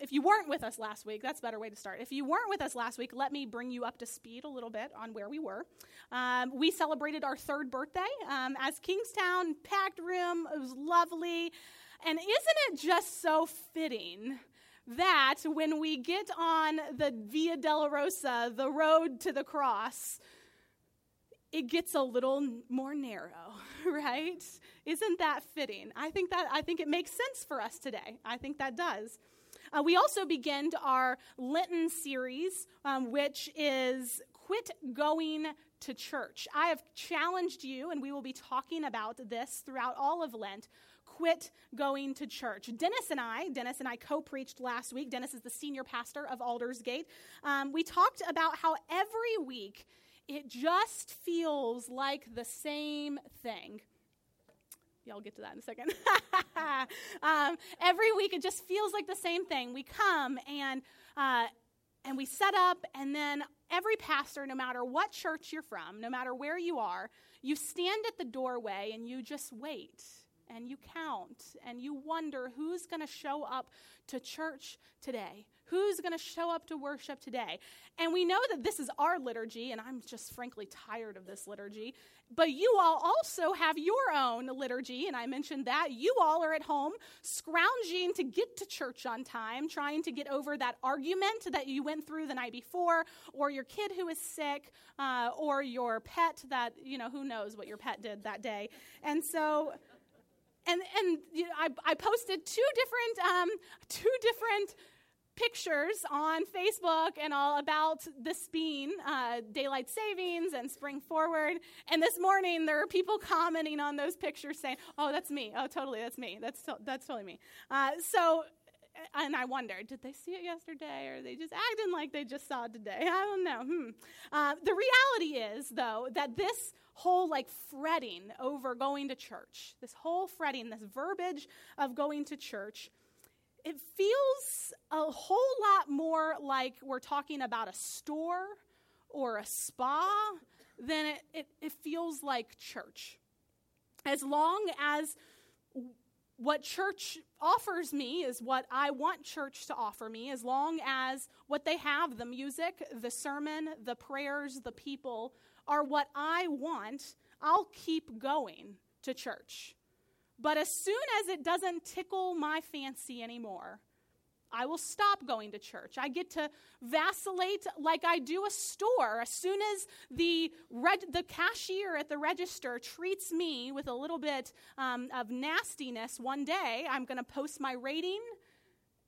If you weren't with us last week, that's a better way to start. If you weren't with us last week, let me bring you up to speed a little bit on where we were. We celebrated our third birthday as Kingstown, packed room. It was lovely. And isn't it just so fitting that when we get on the Via Dolorosa, the road to the cross, it gets a little more narrow, right? Isn't that fitting? I think it makes sense for us today. I think that does. We also began our Lenten series, which is Quit Going to Church. I have challenged you, and we will be talking about this throughout all of Lent, quit going to church. Dennis and I co-preached last week. Dennis is the senior pastor of Aldersgate. We talked about how every week it just feels like the same thing. Y'all get to that in a second. Every week, it just feels like the same thing. We come and we set up, and then every pastor, no matter what church you're from, no matter where you are, you stand at the doorway and you just wait, and you count, and you wonder who's going to show up to church today. Who's going to show up to worship today? And we know that this is our liturgy, and I'm just frankly tired of this liturgy. But you all also have your own liturgy, and I mentioned that. You all are at home scrounging to get to church on time, trying to get over that argument that you went through the night before, or your kid who is sick, or your pet that, you know, who knows what your pet did that day. And so... And you know, I posted two different pictures on Facebook and all about this being daylight savings and spring forward. And this morning there are people commenting on those pictures saying, "Oh, that's me. Oh, totally, that's me. That's totally me." And I wondered, did they see it yesterday, or are they just acting like they just saw it today? I don't know. The reality is, though, that this whole fretting over going to church, this whole fretting, this verbiage of going to church, it feels a whole lot more like we're talking about a store or a spa than it feels like church. As long as what church offers me is what I want church to offer me, as long as what they have, the music, the sermon, the prayers, the people, are what I want, I'll keep going to church. But as soon as it doesn't tickle my fancy anymore, I will stop going to church. I get to vacillate like I do a store. As soon as the cashier at the register treats me with a little bit of nastiness one day, I'm going to post my rating,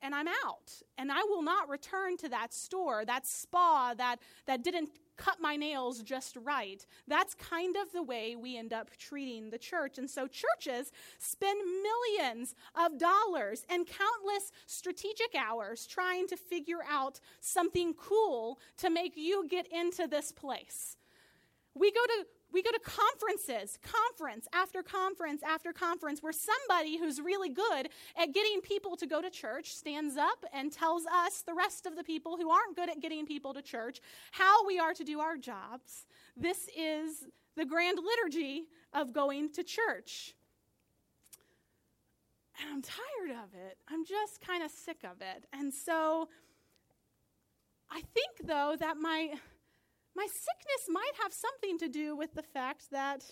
and I'm out. And I will not return to that store, that spa, that didn't cut my nails just right. That's kind of the way we end up treating the church. And so churches spend millions of dollars and countless strategic hours trying to figure out something cool to make you get into this place. We go to conferences, conference after conference after conference, where somebody who's really good at getting people to go to church stands up and tells us, the rest of the people who aren't good at getting people to church, how we are to do our jobs. This is the grand liturgy of going to church. And I'm tired of it. I'm just kind of sick of it. And so I think, though, that my sickness might have something to do with the fact that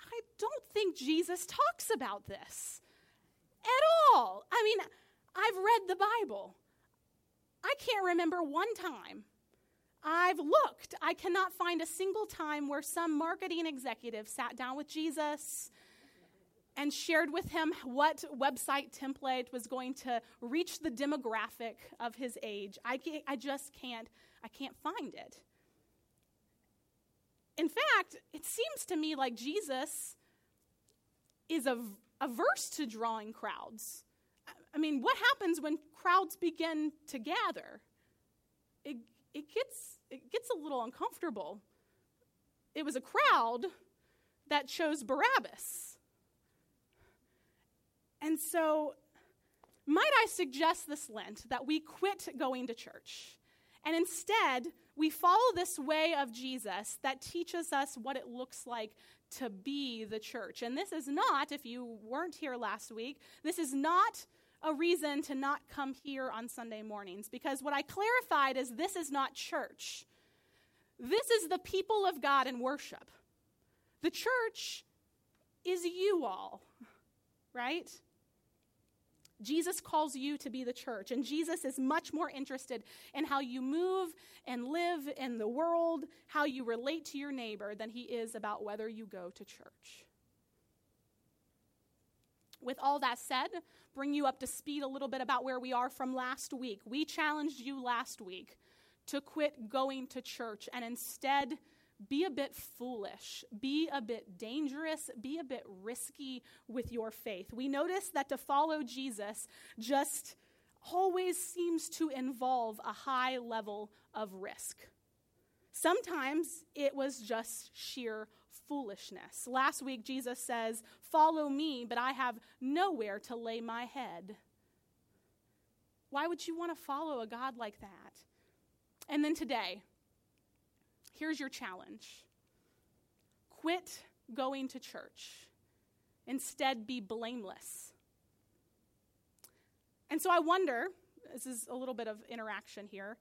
I don't think Jesus talks about this at all. I mean, I've read the Bible. I can't remember one time. I've looked. I cannot find a single time where some marketing executive sat down with Jesus and shared with him what website template was going to reach the demographic of his age. I just can't find it. In fact, it seems to me like Jesus is averse to drawing crowds. I mean, what happens when crowds begin to gather? It gets a little uncomfortable. It was a crowd that chose Barabbas. And so, might I suggest this Lent that we quit going to church, and instead we follow this way of Jesus that teaches us what it looks like to be the church. And this is not, if you weren't here last week, this is not a reason to not come here on Sunday mornings, because what I clarified is this is not church. This is the people of God in worship. The church is you all, right? Jesus calls you to be the church, and Jesus is much more interested in how you move and live in the world, how you relate to your neighbor, than he is about whether you go to church. With all that said, bring you up to speed a little bit about where we are from last week. We challenged you last week to quit going to church and instead be a bit foolish, be a bit dangerous, be a bit risky with your faith. We notice that to follow Jesus just always seems to involve a high level of risk. Sometimes it was just sheer foolishness. Last week, Jesus says, "Follow me, but I have nowhere to lay my head." Why would you want to follow a God like that? And then today, here's your challenge. Quit going to church. Instead, be blameless. And so I wonder, this is a little bit of interaction here,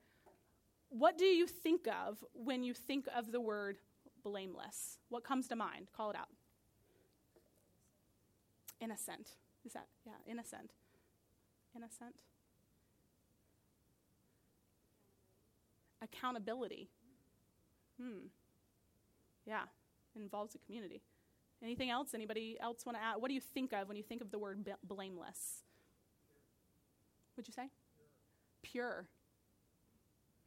what do you think of when you think of the word blameless? What comes to mind? Call it out. Innocent. Is that, yeah, innocent. Innocent. Accountability. Yeah, it involves a community. Anything else? Anybody else want to add? What do you think of when you think of the word blameless? What'd you say? Pure.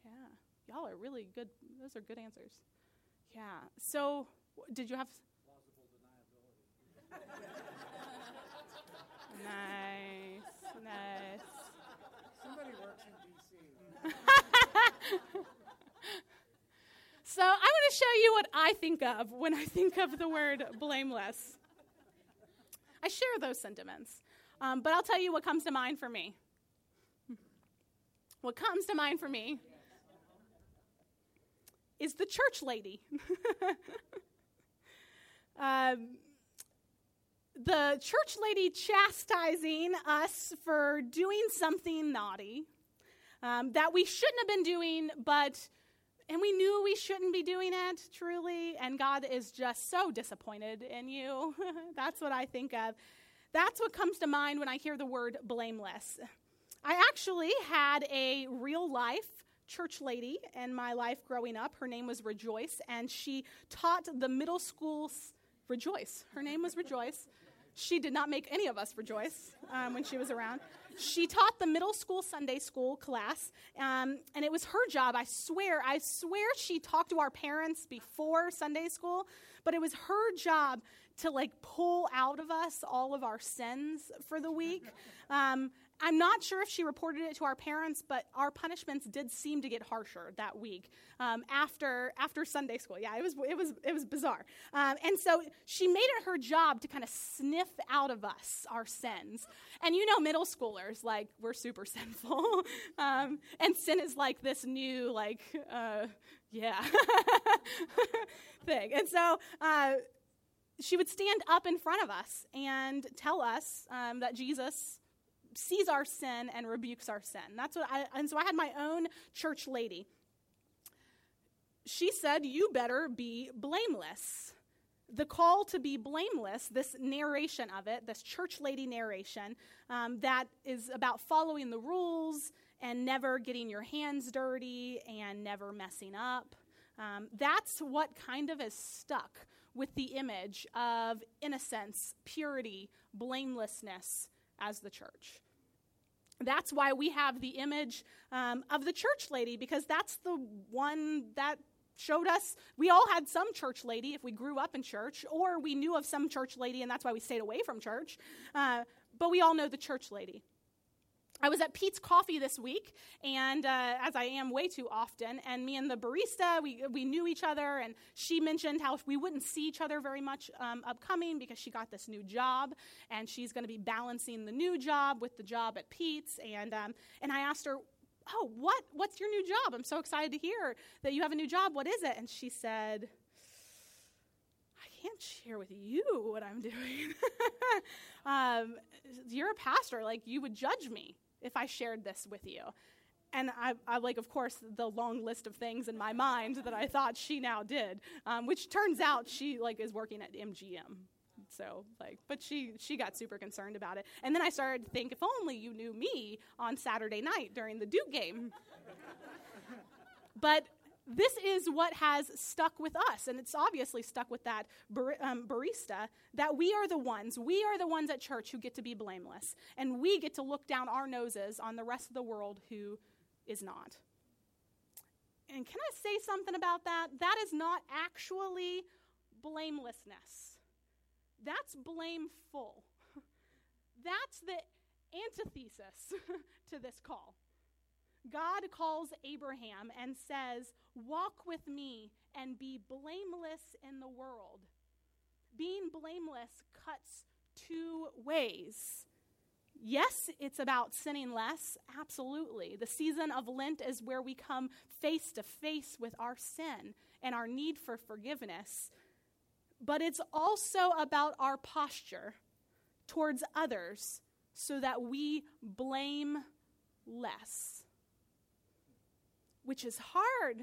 Yeah. Y'all are really good. Those are good answers. Yeah. So did you have? Plausible deniability. Nice. Somebody works in D.C. So I want to show you what I think of when I think of the word blameless. I share those sentiments, but I'll tell you what comes to mind for me. What comes to mind for me is the church lady. The church lady chastising us for doing something naughty that we shouldn't have been doing, and we knew we shouldn't be doing it, truly. And God is just so disappointed in you. That's what I think of. That's what comes to mind when I hear the word blameless. I actually had a real-life church lady in my life growing up. Her name was Rejoice, and she taught the middle school. Rejoice. Her name was Rejoice. She did not make any of us rejoice when she was around. She taught the middle school Sunday school class, and it was her job, I swear she talked to our parents before Sunday school, but it was her job to, like, pull out of us all of our sins for the week. I'm not sure if she reported it to our parents, but our punishments did seem to get harsher that week after Sunday school. Yeah, it was bizarre. And so she made it her job to kind of sniff out of us our sins. And you know, middle schoolers, like, we're super sinful, and sin is like this new thing. And so. She would stand up in front of us and tell us that Jesus sees our sin and rebukes our sin. And so I had my own church lady. She said, "You better be blameless." The call to be blameless, this narration of it, this church lady narration, that is about following the rules and never getting your hands dirty and never messing up. That's what kind of is stuck with the image of innocence, purity, blamelessness as the church. That's why we have the image of the church lady, because that's the one that showed us. We all had some church lady if we grew up in church, or we knew of some church lady, and that's why we stayed away from church. But we all know the church lady. I was at Pete's Coffee this week, and as I am way too often, and me and the barista, we knew each other, and she mentioned how we wouldn't see each other very much upcoming because she got this new job, and she's going to be balancing the new job with the job at Pete's, and I asked her, "Oh, what's your new job? I'm so excited to hear that you have a new job. What is it?" And she said, "I can't share with you what I'm doing. You're a pastor. Like, you would judge me if I shared this with you. And I like, of course, the long list of things in my mind that I thought she now did, which turns out she, like, is working at MGM. So, like, but she got super concerned about it. And then I started to think, if only you knew me on Saturday night during the Duke game. But this is what has stuck with us, and it's obviously stuck with that barista, that we are the ones at church who get to be blameless, and we get to look down our noses on the rest of the world who is not. And can I say something about that? That is not actually blamelessness. That's blameful. That's the antithesis to this call. God calls Abraham and says, walk with me and be blameless in the world. Being blameless cuts two ways. Yes, it's about sinning less, absolutely. The season of Lent is where we come face to face with our sin and our need for forgiveness. But it's also about our posture towards others so that we blame less, which is hard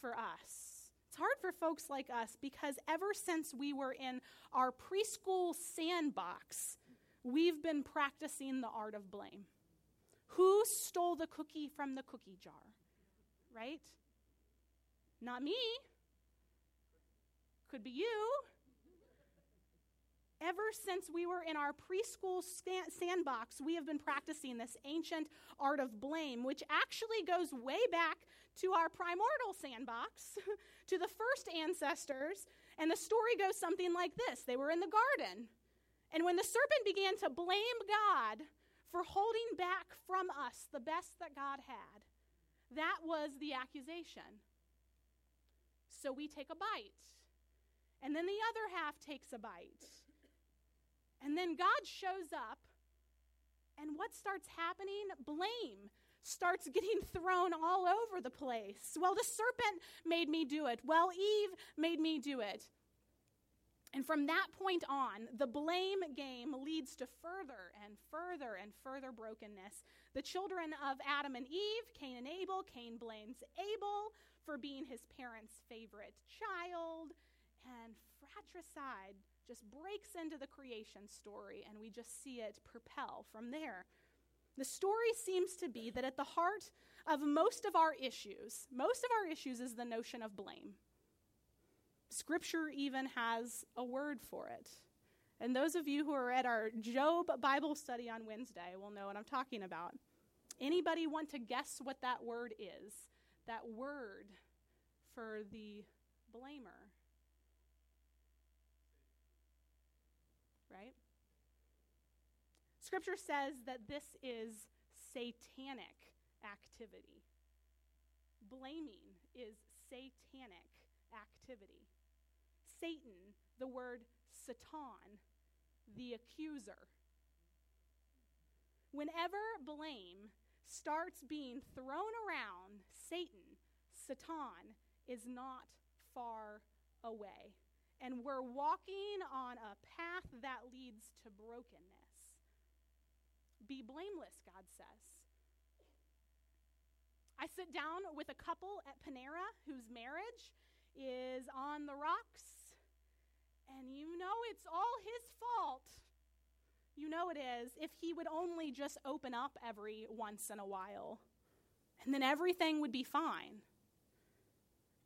for us. It's hard for folks like us because ever since we were in our preschool sandbox, we've been practicing the art of blame. Who stole the cookie from the cookie jar? Right? Not me. Could be you. Ever since we were in our preschool sandbox, we have been practicing this ancient art of blame, which actually goes way back to our primordial sandbox, to the first ancestors. And the story goes something like this. They were in the garden. And when the serpent began to blame God for holding back from us the best that God had, that was the accusation. So we take a bite. And then the other half takes a bite. And then God shows up, and what starts happening? Blame starts getting thrown all over the place. Well, the serpent made me do it. Well, Eve made me do it. And from that point on, the blame game leads to further and further and further brokenness. The children of Adam and Eve, Cain and Abel, Cain blames Abel for being his parents' favorite child, and fratricide just breaks into the creation story, and we just see it propel from there. The story seems to be that at the heart of most of our issues is the notion of blame. Scripture even has a word for it. And those of you who are at our Job Bible study on Wednesday will know what I'm talking about. Anybody want to guess what that word is? That word for the blamer. Right? Scripture says that this is satanic activity. Blaming is satanic activity. Satan, the word Satan, the accuser. Whenever blame starts being thrown around, Satan is not far away. And we're walking on a path that leads to brokenness. Be blameless, God says. I sit down with a couple at Panera whose marriage is on the rocks. And you know it's all his fault. You know it is, if he would only just open up every once in a while. And then everything would be fine.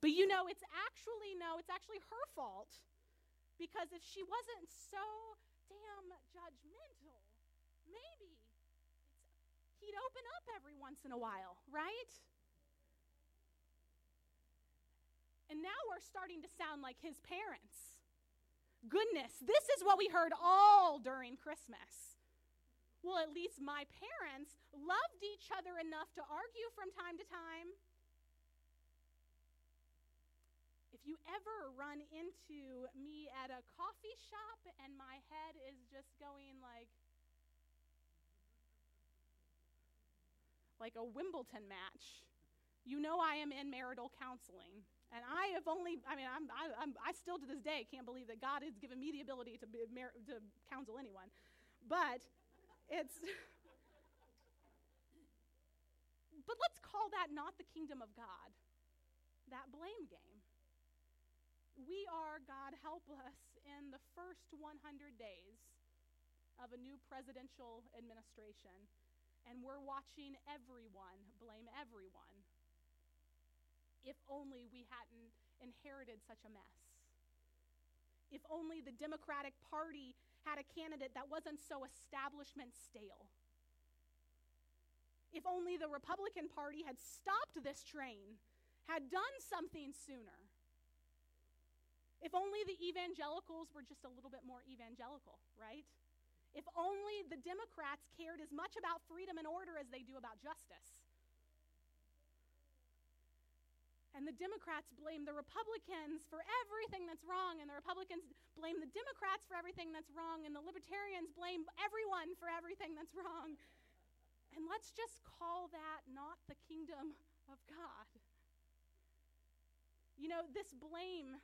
But you know, it's actually her fault, because if she wasn't so damn judgmental, maybe he'd open up every once in a while, right? And now we're starting to sound like his parents. Goodness, this is what we heard all during Christmas. Well, at least my parents loved each other enough to argue from time to time. If you ever run into me at a coffee shop and my head is just going like a Wimbledon match, you know I am in marital counseling. And I have only—I mean, I still to this day can't believe that God has given me the ability to counsel anyone. But it's—but let's call that not the kingdom of God, that blame game. We are, God help us, in the first 100 days of a new presidential administration, and we're watching everyone blame everyone. If only we hadn't inherited such a mess. If only the Democratic Party had a candidate that wasn't so establishment stale. If only the Republican Party had stopped this train, had done something sooner. If only the evangelicals were just a little bit more evangelical, right? If only the Democrats cared as much about freedom and order as they do about justice. And the Democrats blame the Republicans for everything that's wrong, and the Republicans blame the Democrats for everything that's wrong, and the Libertarians blame everyone for everything that's wrong. And let's just call that not the kingdom of God. You know, this blame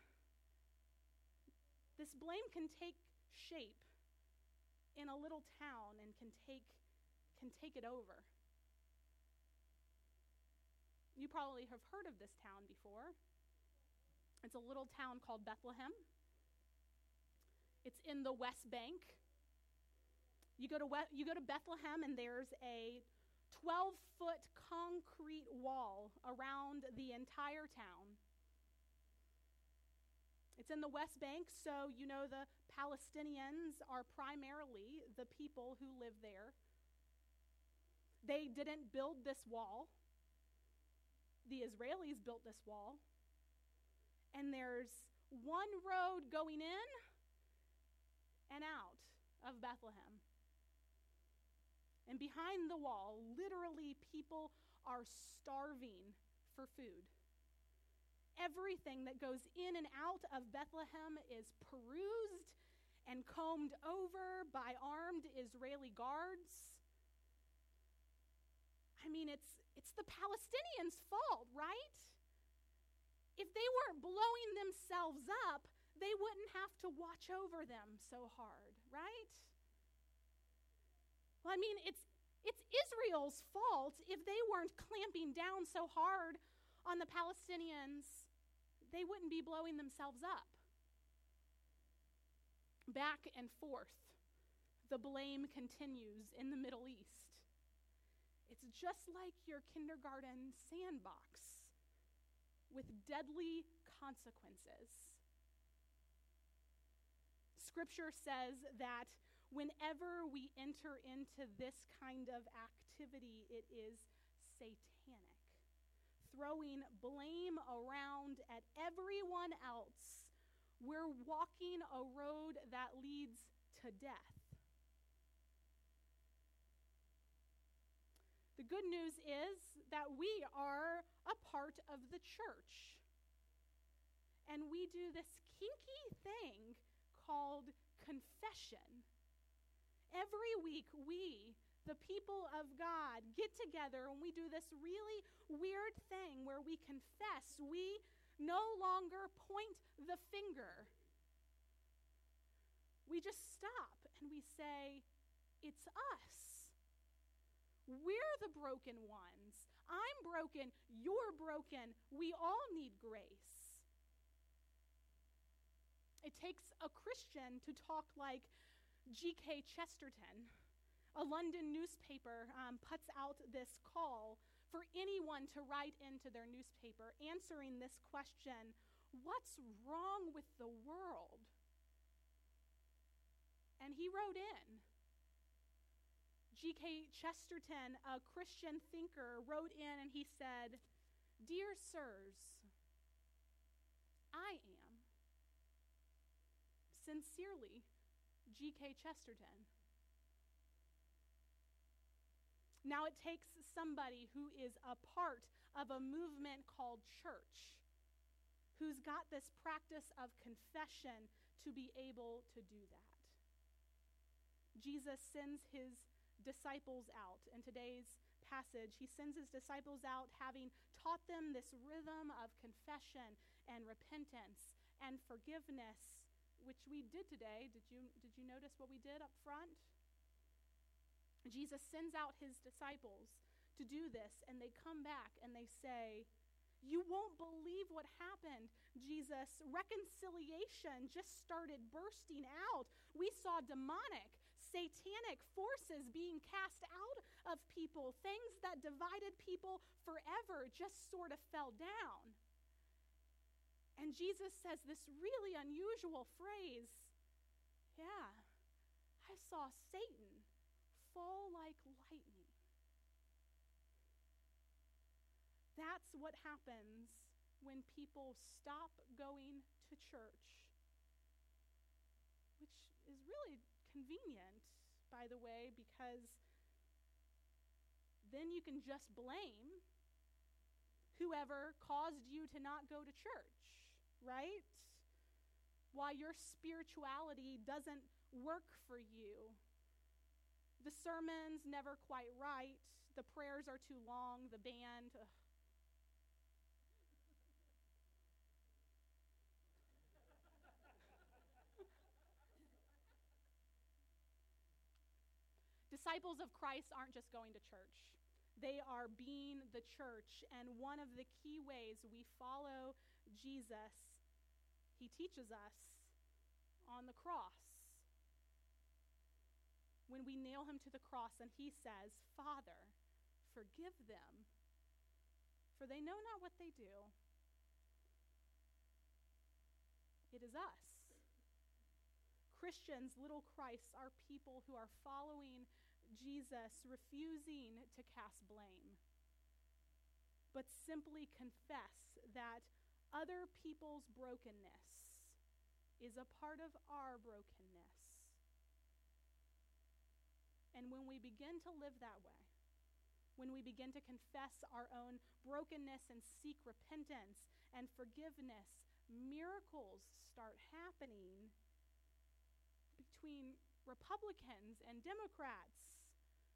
can take shape in a little town and can take it over. You probably have heard of this town before. It's a little town called Bethlehem. It's in the West Bank. You go to Bethlehem, and there's a 12-foot concrete wall around the entire town. It's in the West Bank, so you know the Palestinians are primarily the people who live there. They didn't build this wall. The Israelis built this wall, and there's one road going in and out of Bethlehem. And behind the wall, literally, people are starving for food. Everything that goes in and out of Bethlehem is perused and combed over by armed Israeli guards. I mean, it's the Palestinians' fault, right? If they weren't blowing themselves up, they wouldn't have to watch over them so hard, right? Well, I mean, it's Israel's fault if they weren't clamping down so hard on the Palestinians, they wouldn't be blowing themselves up. Back and forth, the blame continues in the Middle East. It's just like your kindergarten sandbox with deadly consequences. Scripture says that whenever we enter into this kind of activity, it is satanic. Throwing blame around at everyone else, we're walking a road that leads to death. The good news is that we are a part of the church. And we do this kinky thing called confession. Every week we, the people of God, get together and we do this really weird thing where we confess. We no longer point the finger. We just stop and we say, it's us. We're the broken ones. I'm broken. You're broken. We all need grace. It takes a Christian to talk like G.K. Chesterton. A London newspaper puts out this call for anyone to write into their newspaper answering this question, what's wrong with the world? And he wrote in. G.K. Chesterton, a Christian thinker, wrote in and he said, "Dear sirs, I am. Sincerely, G.K. Chesterton." Now it takes somebody who is a part of a movement called church, who's got this practice of confession to be able to do that. Jesus sends his disciples out. In today's passage, he sends his disciples out having taught them this rhythm of confession and repentance and forgiveness, which we did today. Did you notice what we did up front? Jesus sends out his disciples to do this, and they come back and they say, "You won't believe what happened, Jesus. Reconciliation just started bursting out. We saw demonic, satanic forces being cast out of people. Things that divided people forever just sort of fell down." And Jesus says this really unusual phrase, "Yeah, I saw Satan fall like lightning." That's what happens when people stop going to church, which is really convenient, by the way, because then you can just blame whoever caused you to not go to church, right? Why your spirituality doesn't work for you. The sermon's never quite right. The prayers are too long. The band, ugh. Disciples of Christ aren't just going to church. They are being the church. And one of the key ways we follow Jesus, he teaches us on the cross. When we nail him to the cross and he says, "Father, forgive them, for they know not what they do." It is us. Christians, little Christs, are people who are following Jesus, refusing to cast blame, but simply confess that other people's brokenness is a part of our brokenness. And when we begin to live that way, when we begin to confess our own brokenness and seek repentance and forgiveness, miracles start happening between Republicans and Democrats,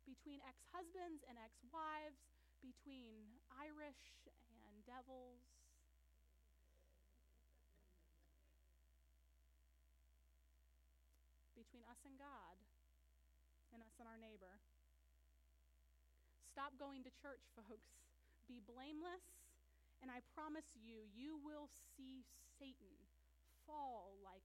between ex-husbands and ex-wives, between Irish and devils. Between us and God, and us and our neighbor. Stop going to church, folks. Be blameless, and I promise you, you will see Satan fall like